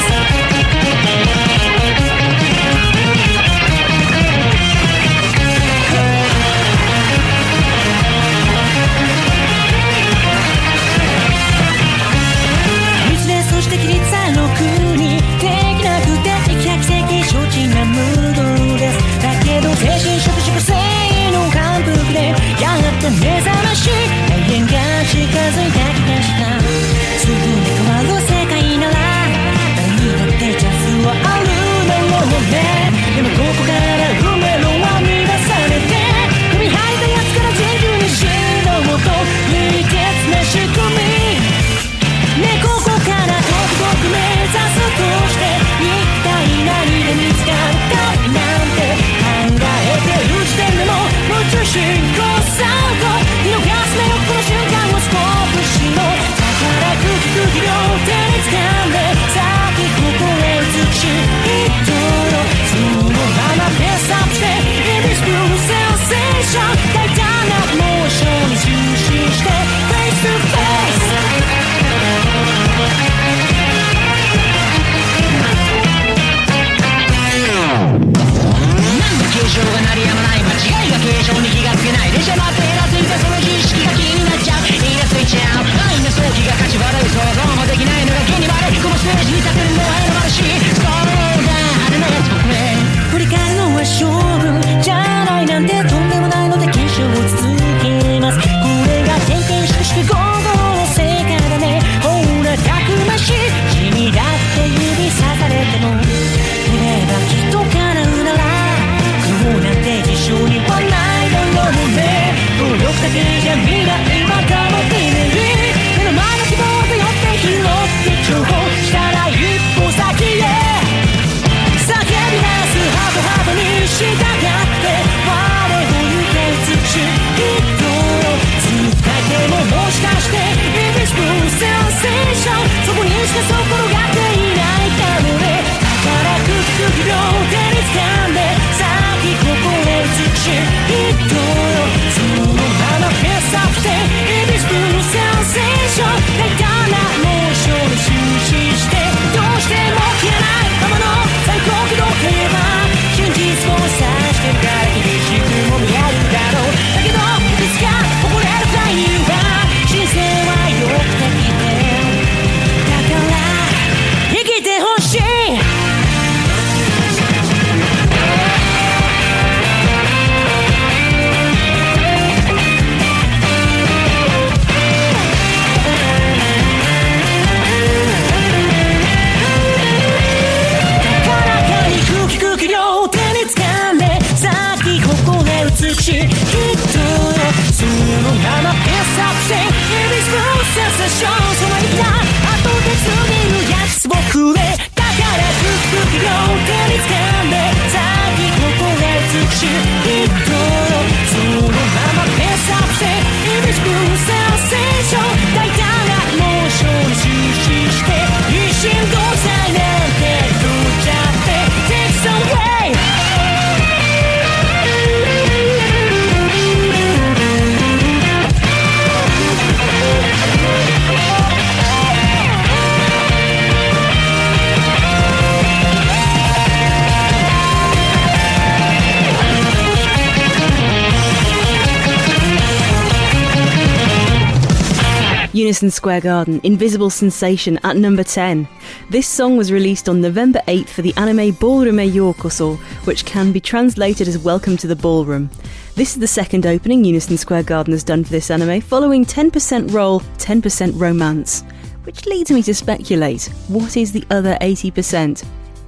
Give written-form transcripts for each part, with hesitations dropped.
Unison Square Garden, Invisible Sensation at number 10. This song was released on November 8th for the anime Ballroom e Youkoso, which can be translated as Welcome to the Ballroom. This is the second opening Unison Square Garden has done for this anime, following 10% Roll, 10% Romance. Which leads me to speculate, what is the other 80%?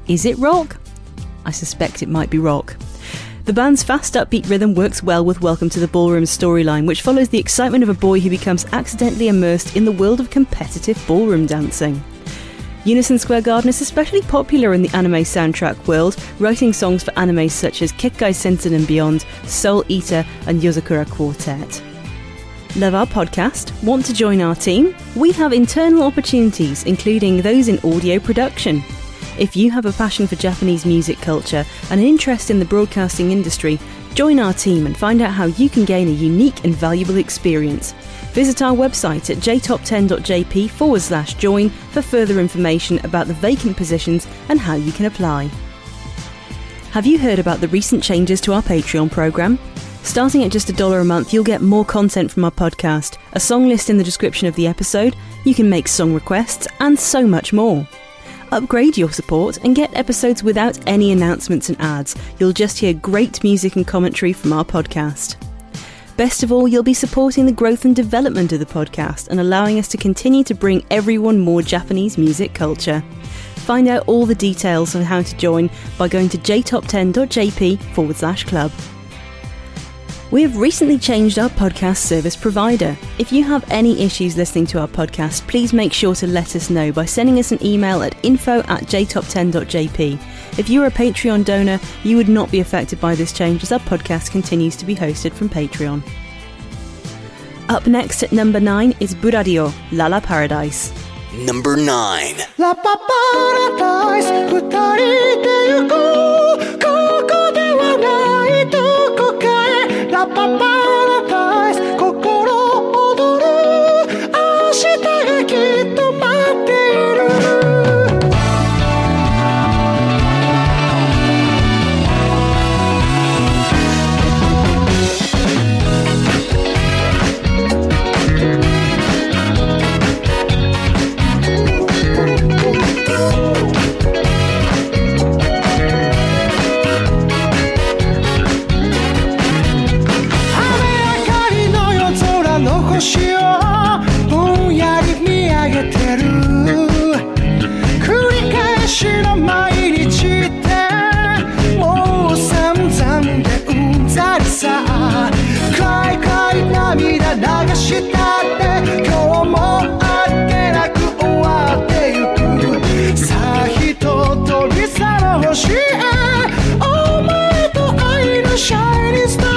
Is it rock? I suspect it might be rock. The band's fast upbeat rhythm works well with Welcome to the Ballroom's storyline, which follows the excitement of a boy who becomes accidentally immersed in the world of competitive ballroom dancing. Unison Square Garden is especially popular in the anime soundtrack world, writing songs for animes such as Kekkai Sensen and Beyond, Soul Eater and Yozakura Quartet. Love our podcast? Want to join our team? We have internal opportunities, including those in audio production. If you have a passion for Japanese music culture and an interest in the broadcasting industry, join our team and find out how you can gain a unique and valuable experience. Visit our website at jtop10.jp/join for further information about the vacant positions and how you can apply. Have you heard about the recent changes to our Patreon programme? Starting at just $1 a month, you'll get more content from our podcast, a song list in the description of the episode, you can make song requests, and so much more. Upgrade your support and get episodes without any announcements and ads. You'll just hear great music and commentary from our podcast. Best of all, you'll be supporting the growth and development of the podcast and allowing us to continue to bring everyone more Japanese music culture. Find out all the details on how to join by going to jtop10.jp/club. We have recently changed our podcast service provider. If you have any issues listening to our podcast, please make sure to let us know by sending us an email at info@jtop10.jp. If you're a Patreon donor, you would not be affected by this change as our podcast continues to be hosted from Patreon. Up next at number 9 is Buradio, Lala Paradise. Number 9. Lala Paradise, Paradise 心躍る明日がきっと待っている星をぼんやり見上げてる繰り返しの毎日ってもう散々でうんざりさかいかい涙流したって今日もあってなく終わってゆくさあ一とりさの星へお前と愛のシャイニースター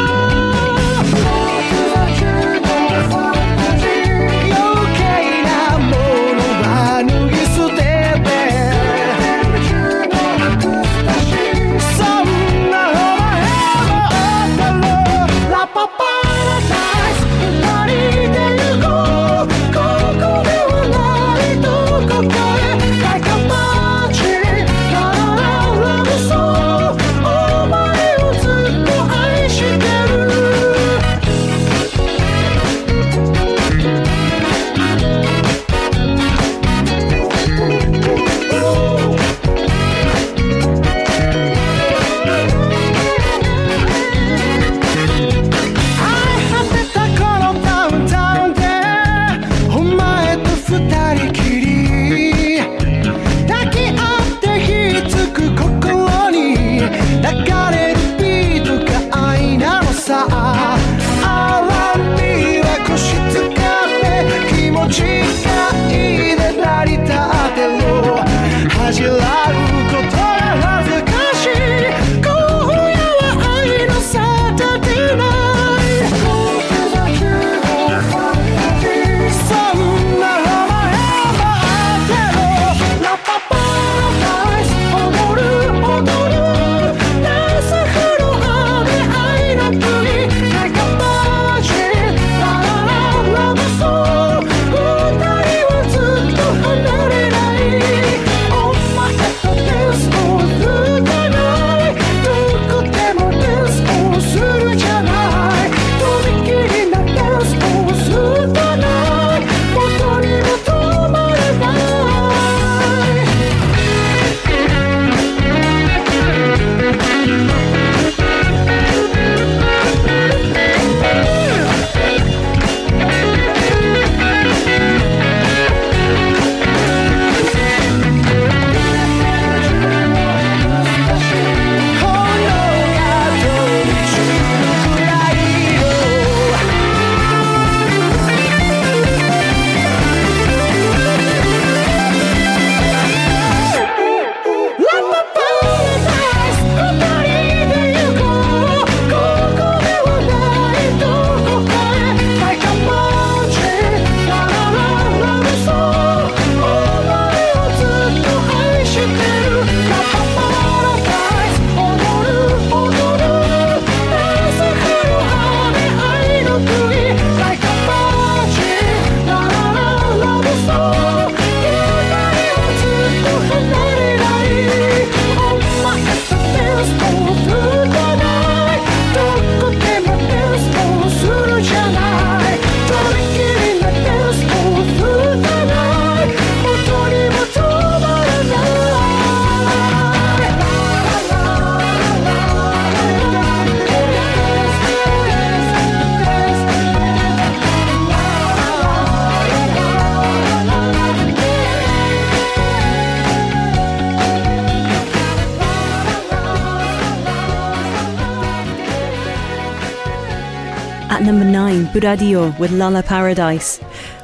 At number 9, Buradio with Lala Paradise.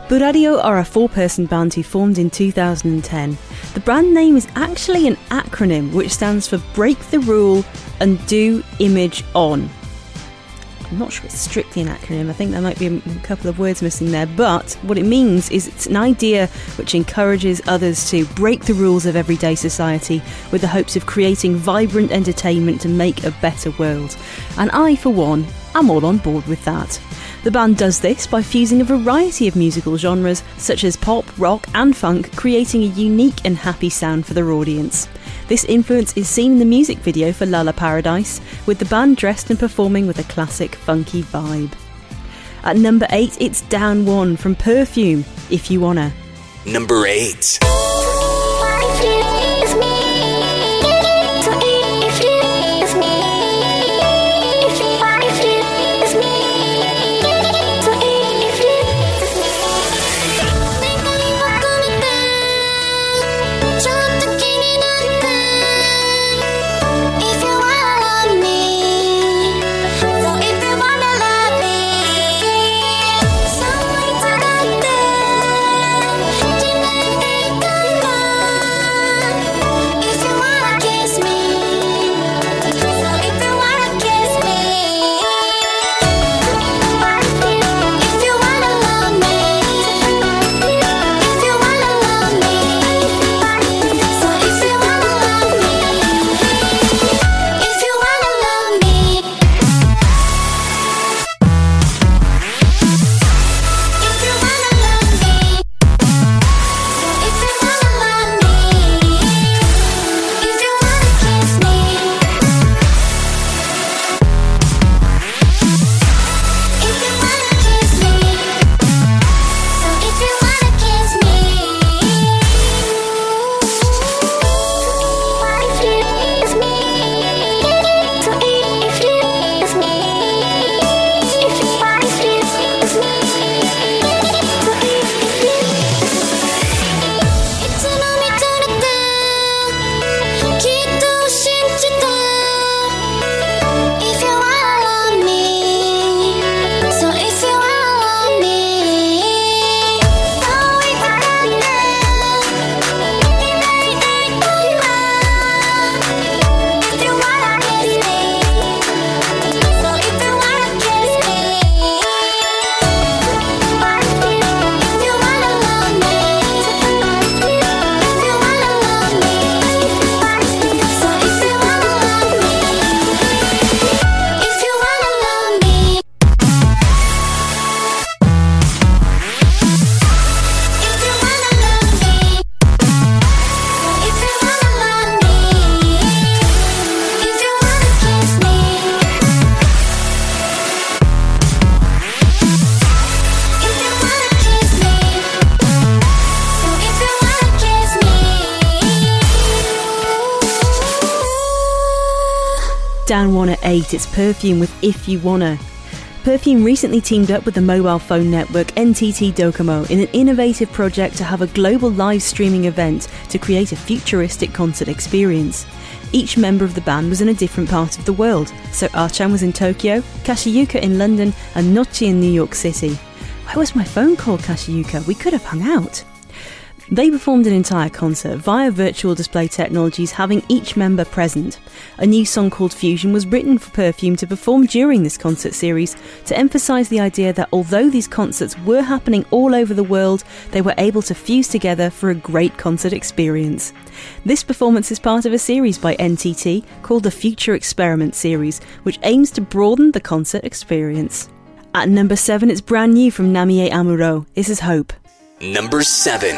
Buradio are a four-person band who formed in 2010. The brand name is actually an acronym which stands for Break the Rule and Do Image On. I'm not sure it's strictly an acronym, I think there might be a couple of words missing there, but what it means is it's an idea which encourages others to break the rules of everyday society with the hopes of creating vibrant entertainment to make a better world. And I, for one, am all on board with that. The band does this by fusing a variety of musical genres such as pop, rock and funk, creating a unique and happy sound for their audience. This influence is seen in the music video for Lala Paradise, with the band dressed and performing with a classic funky vibe. At number 8, it's Down One from Perfume, If You Wanna. Number 8. Down One at 8, it's Perfume with If You Wanna. Perfume recently teamed up with the mobile phone network NTT Docomo in an innovative project to have a global live streaming event to create a futuristic concert experience. Each member of the band was in a different part of the world, so A-Chan was in Tokyo, Kashiyuka in London and Nochi in New York City. Where was my phone call, Kashiyuka? We could have hung out. They performed an entire concert via virtual display technologies, having each member present. A new song called Fusion was written for Perfume to perform during this concert series to emphasise the idea that although these concerts were happening all over the world, they were able to fuse together for a great concert experience. This performance is part of a series by NTT called the Future Experiment Series, which aims to broaden the concert experience. At number 7, it's brand new from Namie Amuro. This is Hope. Number 7.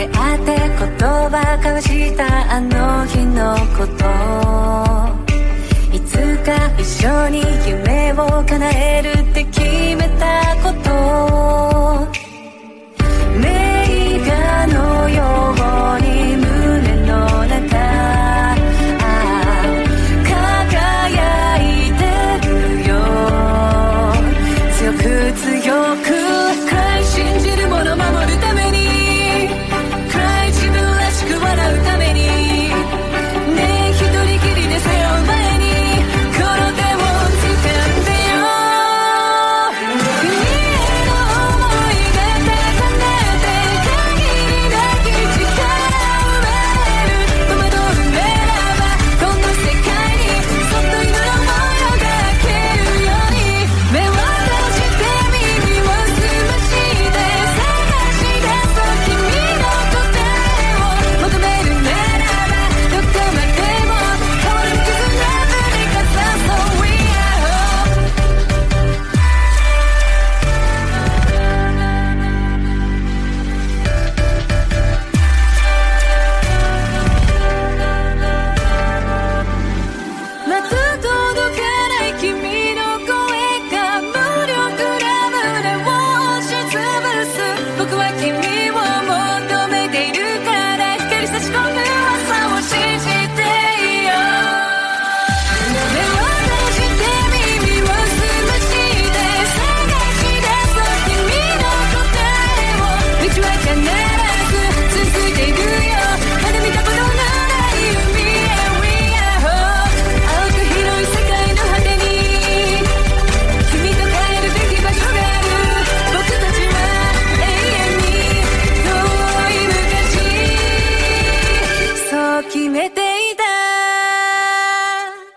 出会って言葉交わしたあの日のこと、いつか一緒に夢を叶えるって決めたこと、名画のように胸の中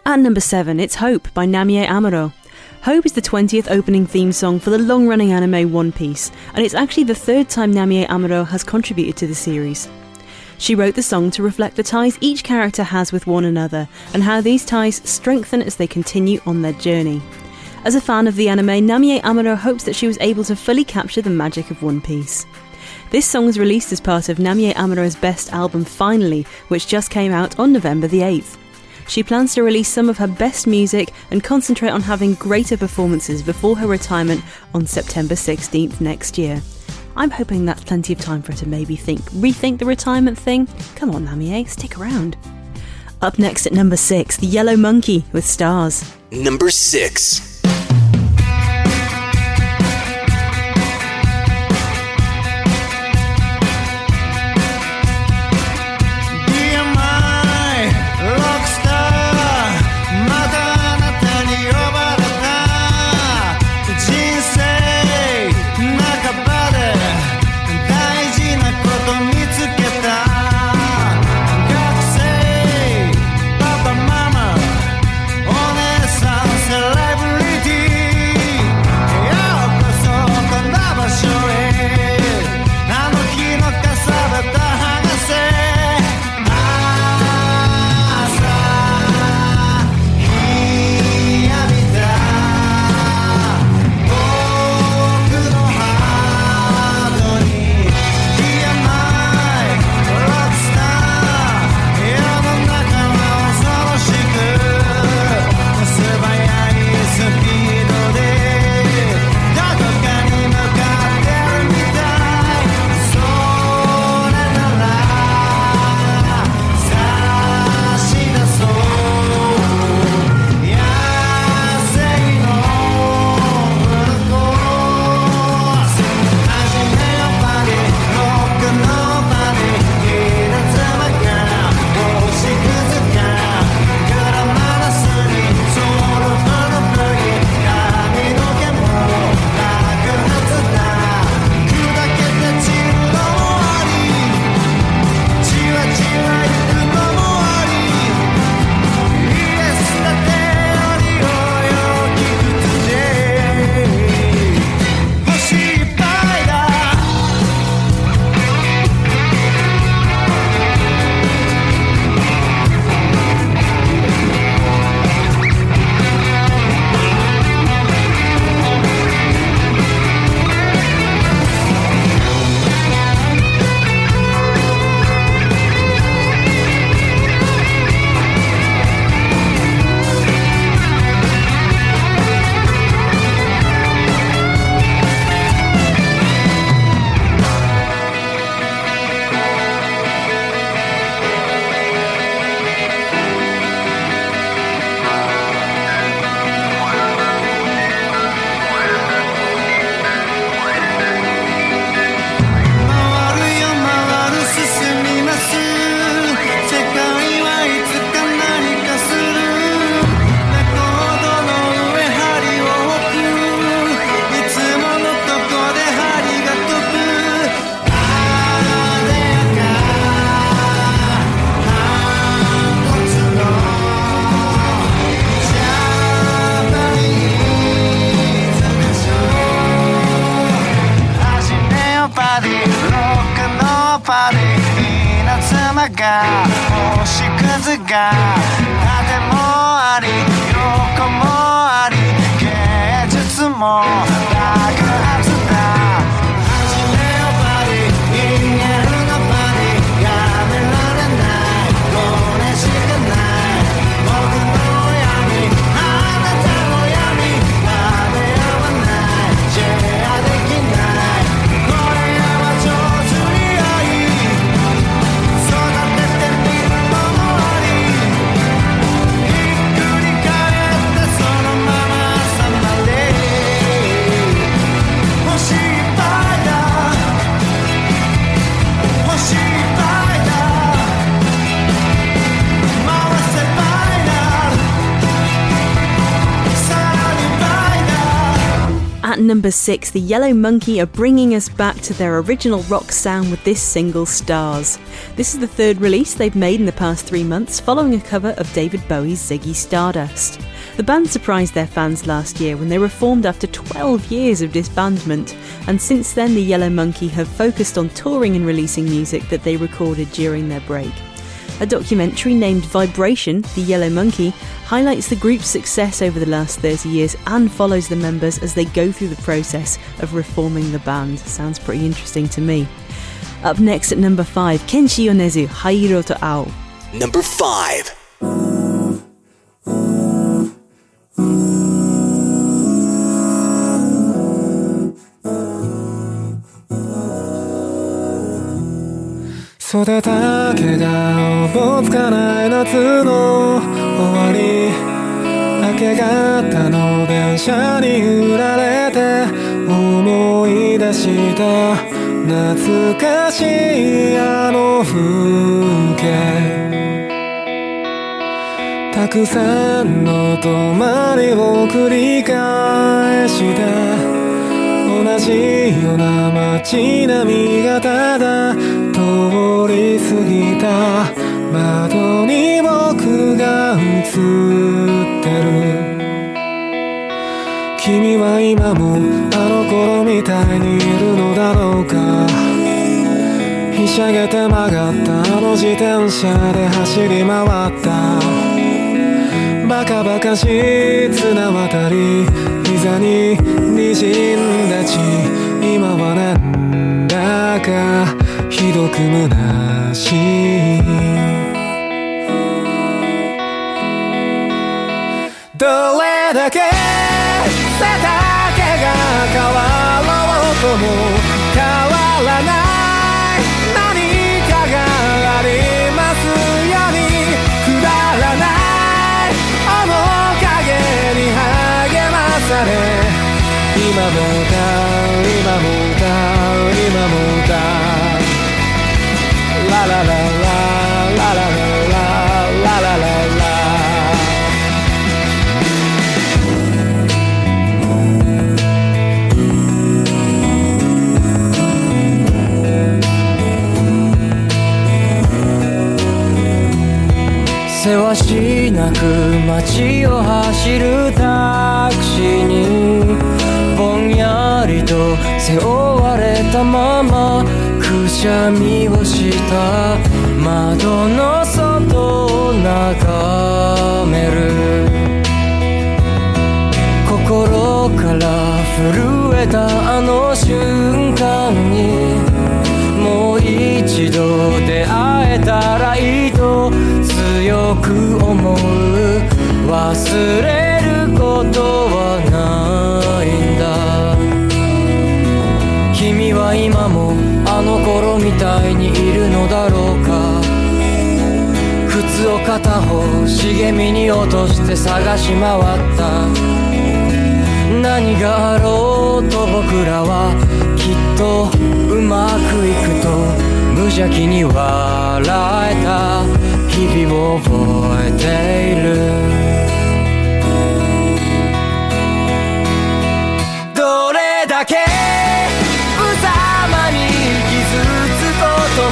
At number 7, it's Hope by Namie Amuro. Hope is the 20th opening theme song for the long-running anime One Piece, and it's actually the third time Namie Amuro has contributed to the series. She wrote the song to reflect the ties each character has with one another, and how these ties strengthen as they continue on their journey. As a fan of the anime, Namie Amuro hopes that she was able to fully capture the magic of One Piece. This song was released as part of Namie Amuro's best album, Finally, which just came out on November the 8th.She plans to release some of her best music and concentrate on having greater performances before her retirement on September 16th next year. I'm hoping that's plenty of time for her to maybe rethink the retirement thing. Come on, Namie, stick around. Up next at number 6, The Yellow Monkey with Stars. Number 6.Celebrity パで稲妻が星屑が盾もあり横もあり芸術も爆発だ始めよパリ人間のパリやめられないこれしかない僕の闇あなたの闇食べ合わないシェアできないAt number 6, The Yellow Monkey are bringing us back to their original rock sound with this single, Stars. This is the third release they've made in the past 3 months, following a cover of David Bowie's Ziggy Stardust. The band surprised their fans last year when they were formed after 12 years of disbandment, and since then The Yellow Monkey have focused on touring and releasing music that they recorded during their break. A documentary named Vibration, The Yellow Monkey, highlights the group's success over the last 30 years and follows the members as they go through the process of reforming the band. Sounds pretty interesting to me. Up next at number 5, Kenshi Yonezu, Hairo to Ao. Number 5.「袖だけじゃおぼつかない夏の終わり」「明け方の電車に揺られて思い出した」「懐かしいあの風景」「たくさんの泊まりを繰り返して」同じような街並みがただ通り過ぎた窓に僕が映ってる君は今もあの頃みたいにいるのだろうかひしゃげて曲がったあの自転車で走り回ったバカバカしい綱渡り膝に滲んだ血今はなんだかひどく虚しいどれだけ背丈が変わろうとも変わらない何かがありますようにくだらないあの影に入る今も歌う今も歌う今も歌うラララララララララララせわしなく街を走るタクシーにぼんやりと背負われたままくしゃみをした窓の外を眺める心から震えたあの瞬間にもう一度出会えたらいいと強く思う忘れことはないんだ君は今もあの頃みたいにいるのだろうか靴を片方茂みに落として探し回った何があろうと僕らはきっとうまくいくと無邪気に笑えた日々を覚えているうざまに傷つくことも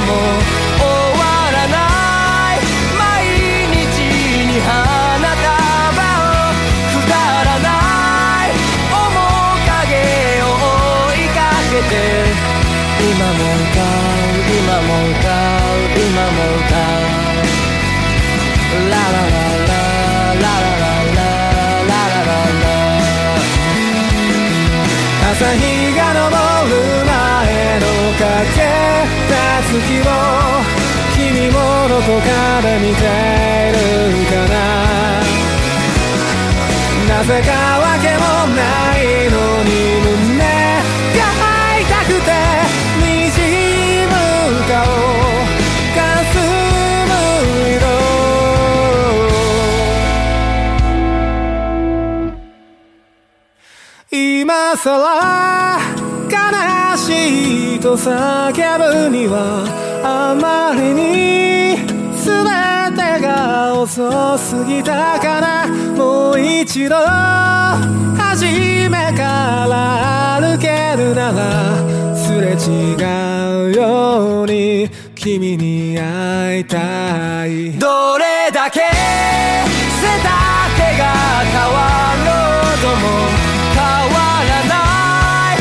終わらない毎日に花束をくだらない面影を追いかけて今も歌う今も歌う朝日が昇る前のかけた月を君もどこかで見ているかな。なぜかわけもないのに胸が会いたくて滲む顔霞む色。今さら悲しいと叫ぶにはあまりに全てが遅すぎたから、もう一度初めから歩けるならすれ違うように君に会いたい。どれだけ背丈が変わろうとも変わらない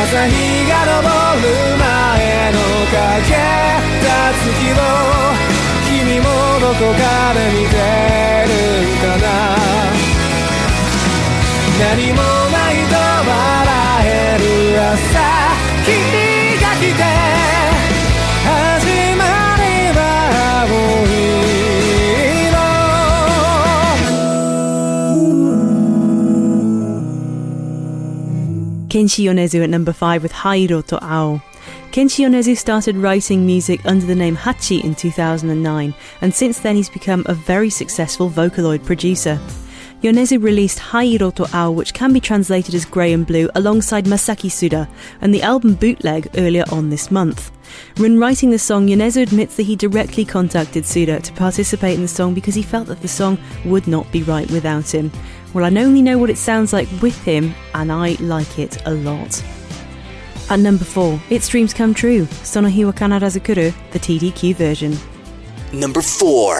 朝日が昇る前のかけた月を君もどこかで見てるかな。何もないと笑える朝君が来て始まれば青Kenshi Yonezu at number 5 with Hairo to Ao. Kenshi Yonezu started writing music under the name Hachi in 2009, and since then he's become a very successful Vocaloid producer. Yonezu released Hairo to Ao, which can be translated as Grey and Blue, alongside Masaki Suda, and the album Bootleg earlier on this month. When writing the song, Yonezu admits that he directly contacted Suda to participate in the song because he felt that the song would not be right without him.Well, I only know what it sounds like with him, and I like it a lot. At number 4, it's Dreams Come True, Sonohi wa Kanarazukuru, the TDQ version. Number 4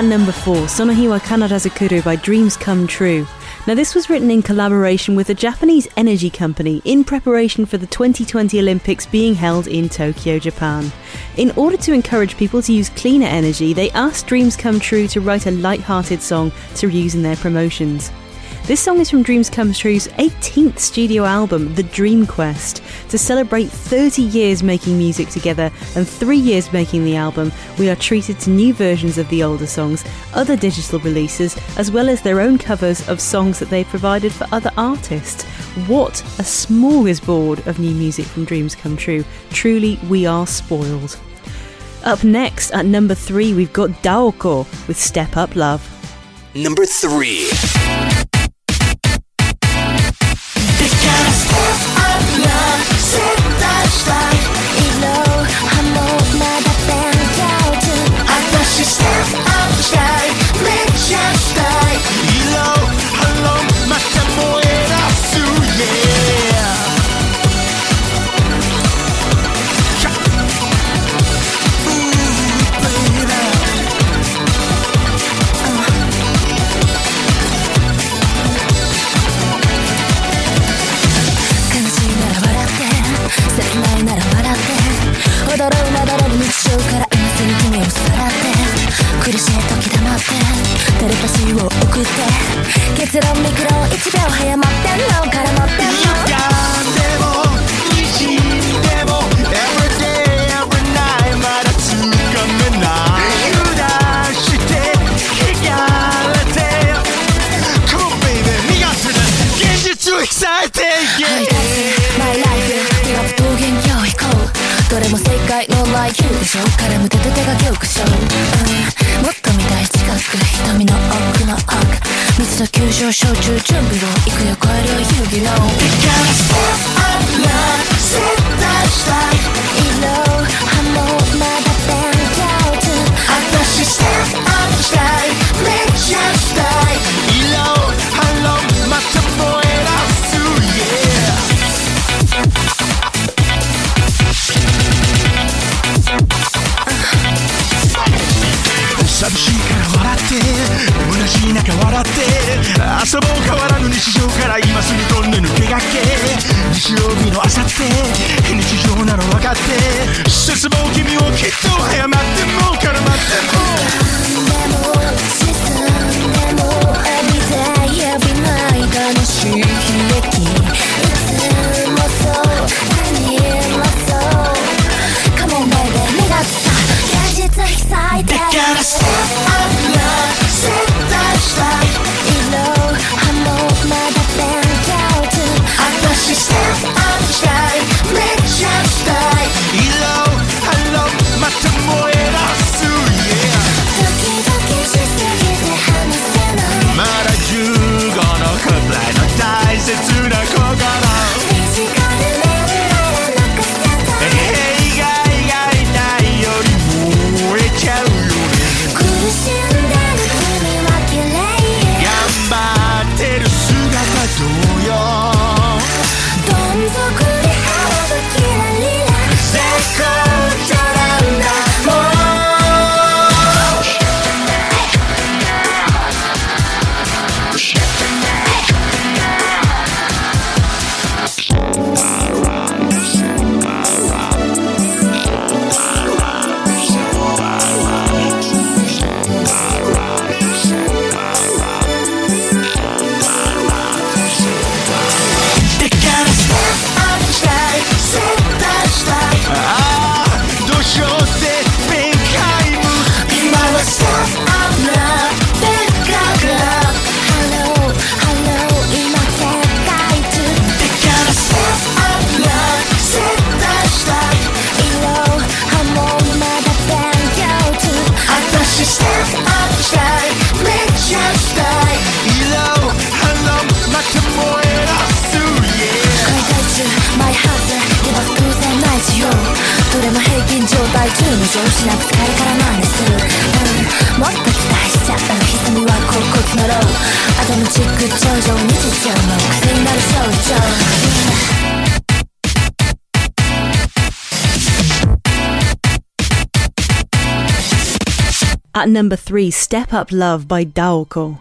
At number 4, Sonohi wa Kanarazu Kuru by Dreams Come True. Now this was written in collaboration with a Japanese energy company in preparation for the 2020 Olympics being held in Tokyo, Japan. In order to encourage people to use cleaner energy, they asked Dreams Come True to write a light-hearted song to use in their promotions. This song is from Dreams Come True's 18th studio album, The Dream Quest. To celebrate 30 years making music together and 3 years making the album, we are treated to new versions of the older songs, other digital releases, as well as their own covers of songs that they provided for other artists. What a smorgasbord of new music from Dreams Come True. Truly, we are spoiled. Up next, at number 3, we've got Daoko with Step Up Love. Number 3. At number 3, Step Up Love by Daoko.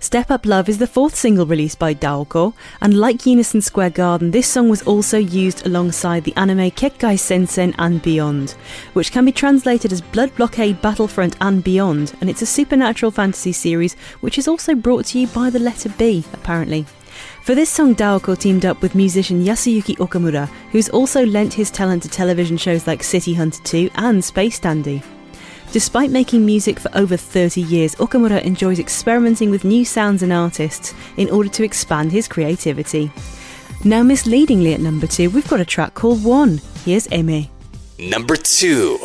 Step Up Love is the fourth single released by Daoko, and like Unison Square Garden, this song was also used alongside the anime Kekkai Sensen and Beyond, which can be translated as Blood Blockade Battlefront and Beyond, and it's a supernatural fantasy series which is also brought to you by the letter B, apparently. For this song, Daoko teamed up with musician Yasuyuki Okamura, who's also lent his talent to television shows like City Hunter 2 and Space Dandy. Despite making music for over 30 years, Okamura enjoys experimenting with new sounds and artists in order to expand his creativity. Now, misleadingly at number 2, we've got a track called One. Here's Eme. Number 2.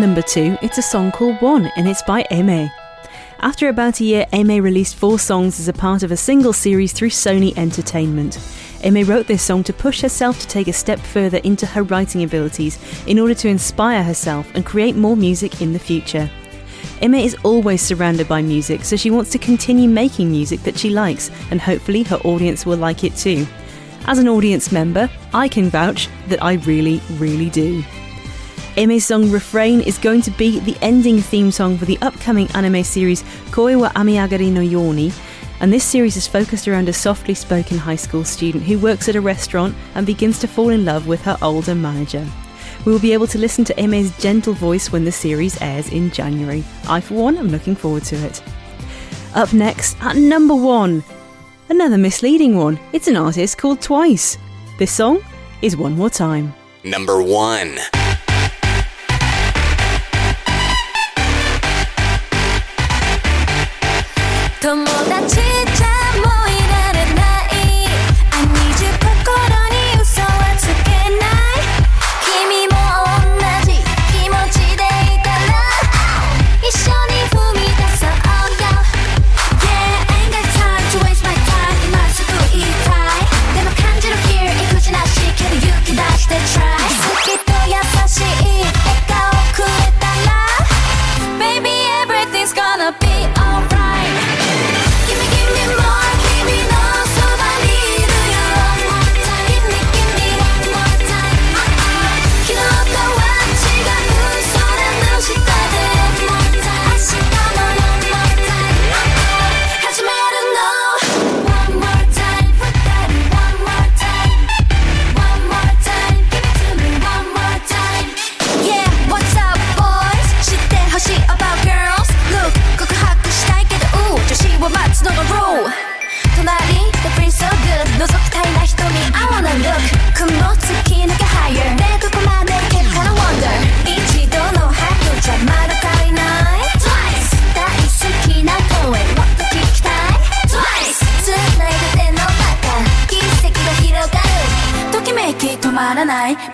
number 2, it's a song called One, and it's by Eme. After about a year, Eme released 4 songs as a part of a single series through Sony Entertainment. Eme wrote this song to push herself to take a step further into her writing abilities in order to inspire herself and create more music in the future. Eme is always surrounded by music, so she wants to continue making music that she likes, and hopefully her audience will like it too. As an audience member, I can vouch that I really, really do. Eme's song Refrain is going to be the ending theme song for the upcoming anime series Koi wa Amiagari no Yoni, and this series is focused around a softly spoken high school student who works at a restaurant and begins to fall in love with her older manager. We will be able to listen to Eme's gentle voice when the series airs in January. I, for one, am looking forward to it. Up next, at number 1, another misleading one. It's an artist called Twice. This song is One More Time. Number 1. 友達じゃ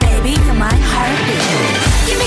Baby, you're my heartbeat. Give me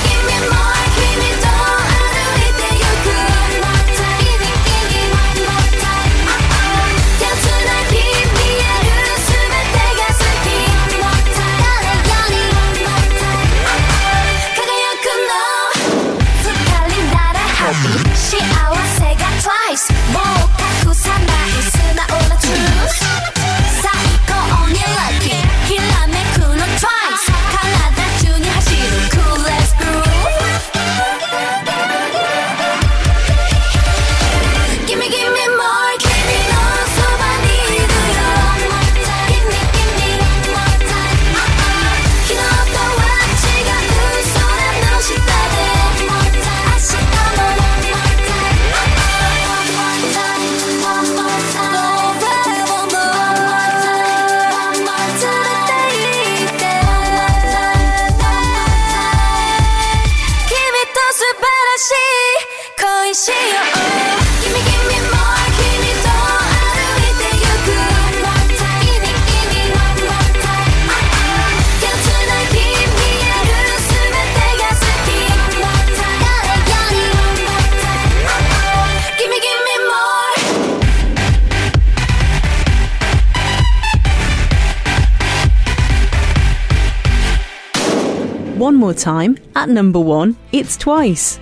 more.One More Time, at number 1, it's Twice.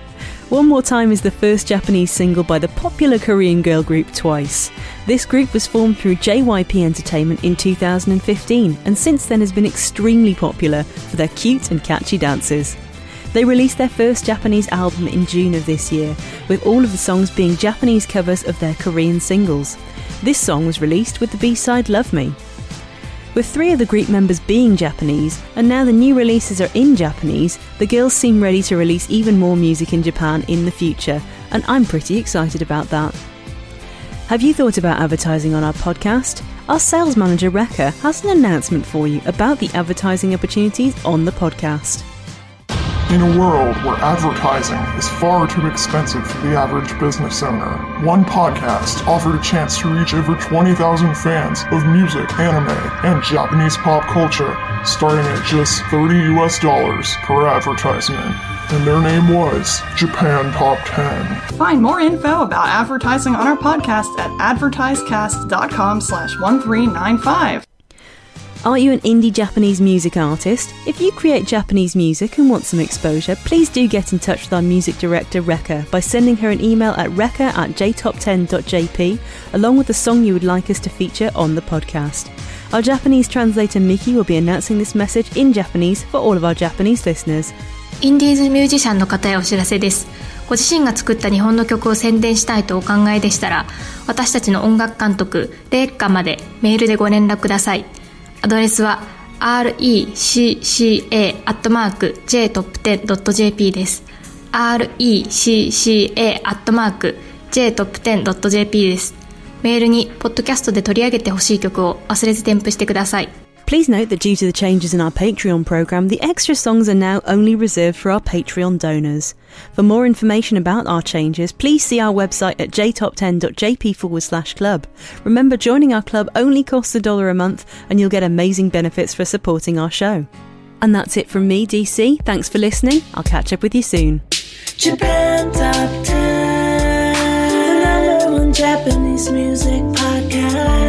One More Time is the first Japanese single by the popular Korean girl group Twice. This group was formed through JYP Entertainment in 2015, and since then has been extremely popular for their cute and catchy dances. They released their first Japanese album in June of this year, with all of the songs being Japanese covers of their Korean singles. This song was released with the B-side Love Me. With 3 of the group members being Japanese, and now the new releases are in Japanese, the girls seem ready to release even more music in Japan in the future, and I'm pretty excited about that. Have you thought about advertising on our podcast? Our sales manager Rekka has an announcement for you about the advertising opportunities on the podcast. In a world where advertising is far too expensive for the average business owner, one podcast offered a chance to reach over 20,000 fans of music, anime, and Japanese pop culture, starting at just $30 per advertisement. and their name was Japan Top 10. Find more info about advertising on our podcast at advertisecast.com/1395. Are you an indie Japanese music artist? If you create Japanese music and want some exposure, please do get in touch with our music director Rekka by sending her an email at rekka@jtop10.jp along with the song you would like us to feature on the podcast. Our Japanese translator Miki will be announcing this message in Japanese for all of our Japanese listeners. インディーズミュージシャンの方へお知らせです。ご自身が作った日本の曲を宣伝したいとお考えでしたら、私たちの音楽監督Rekkaまでメールでご連絡ください。アドレスは recca@jtop10.jp です。 recca@jtop10.jp です。メールにポッドキャストで取り上げてほしい曲を忘れず添付してください。Please note that due to the changes in our Patreon program, the extra songs are now only reserved for our Patreon donors. For more information about our changes, please see our website at jtop10.jp/club. Remember, joining our club only costs $1 a month and you'll get amazing benefits for supporting our show. And that's it from me, DC. Thanks for listening. I'll catch up with you soon. Japan Top 10, the number one Japanese music podcast.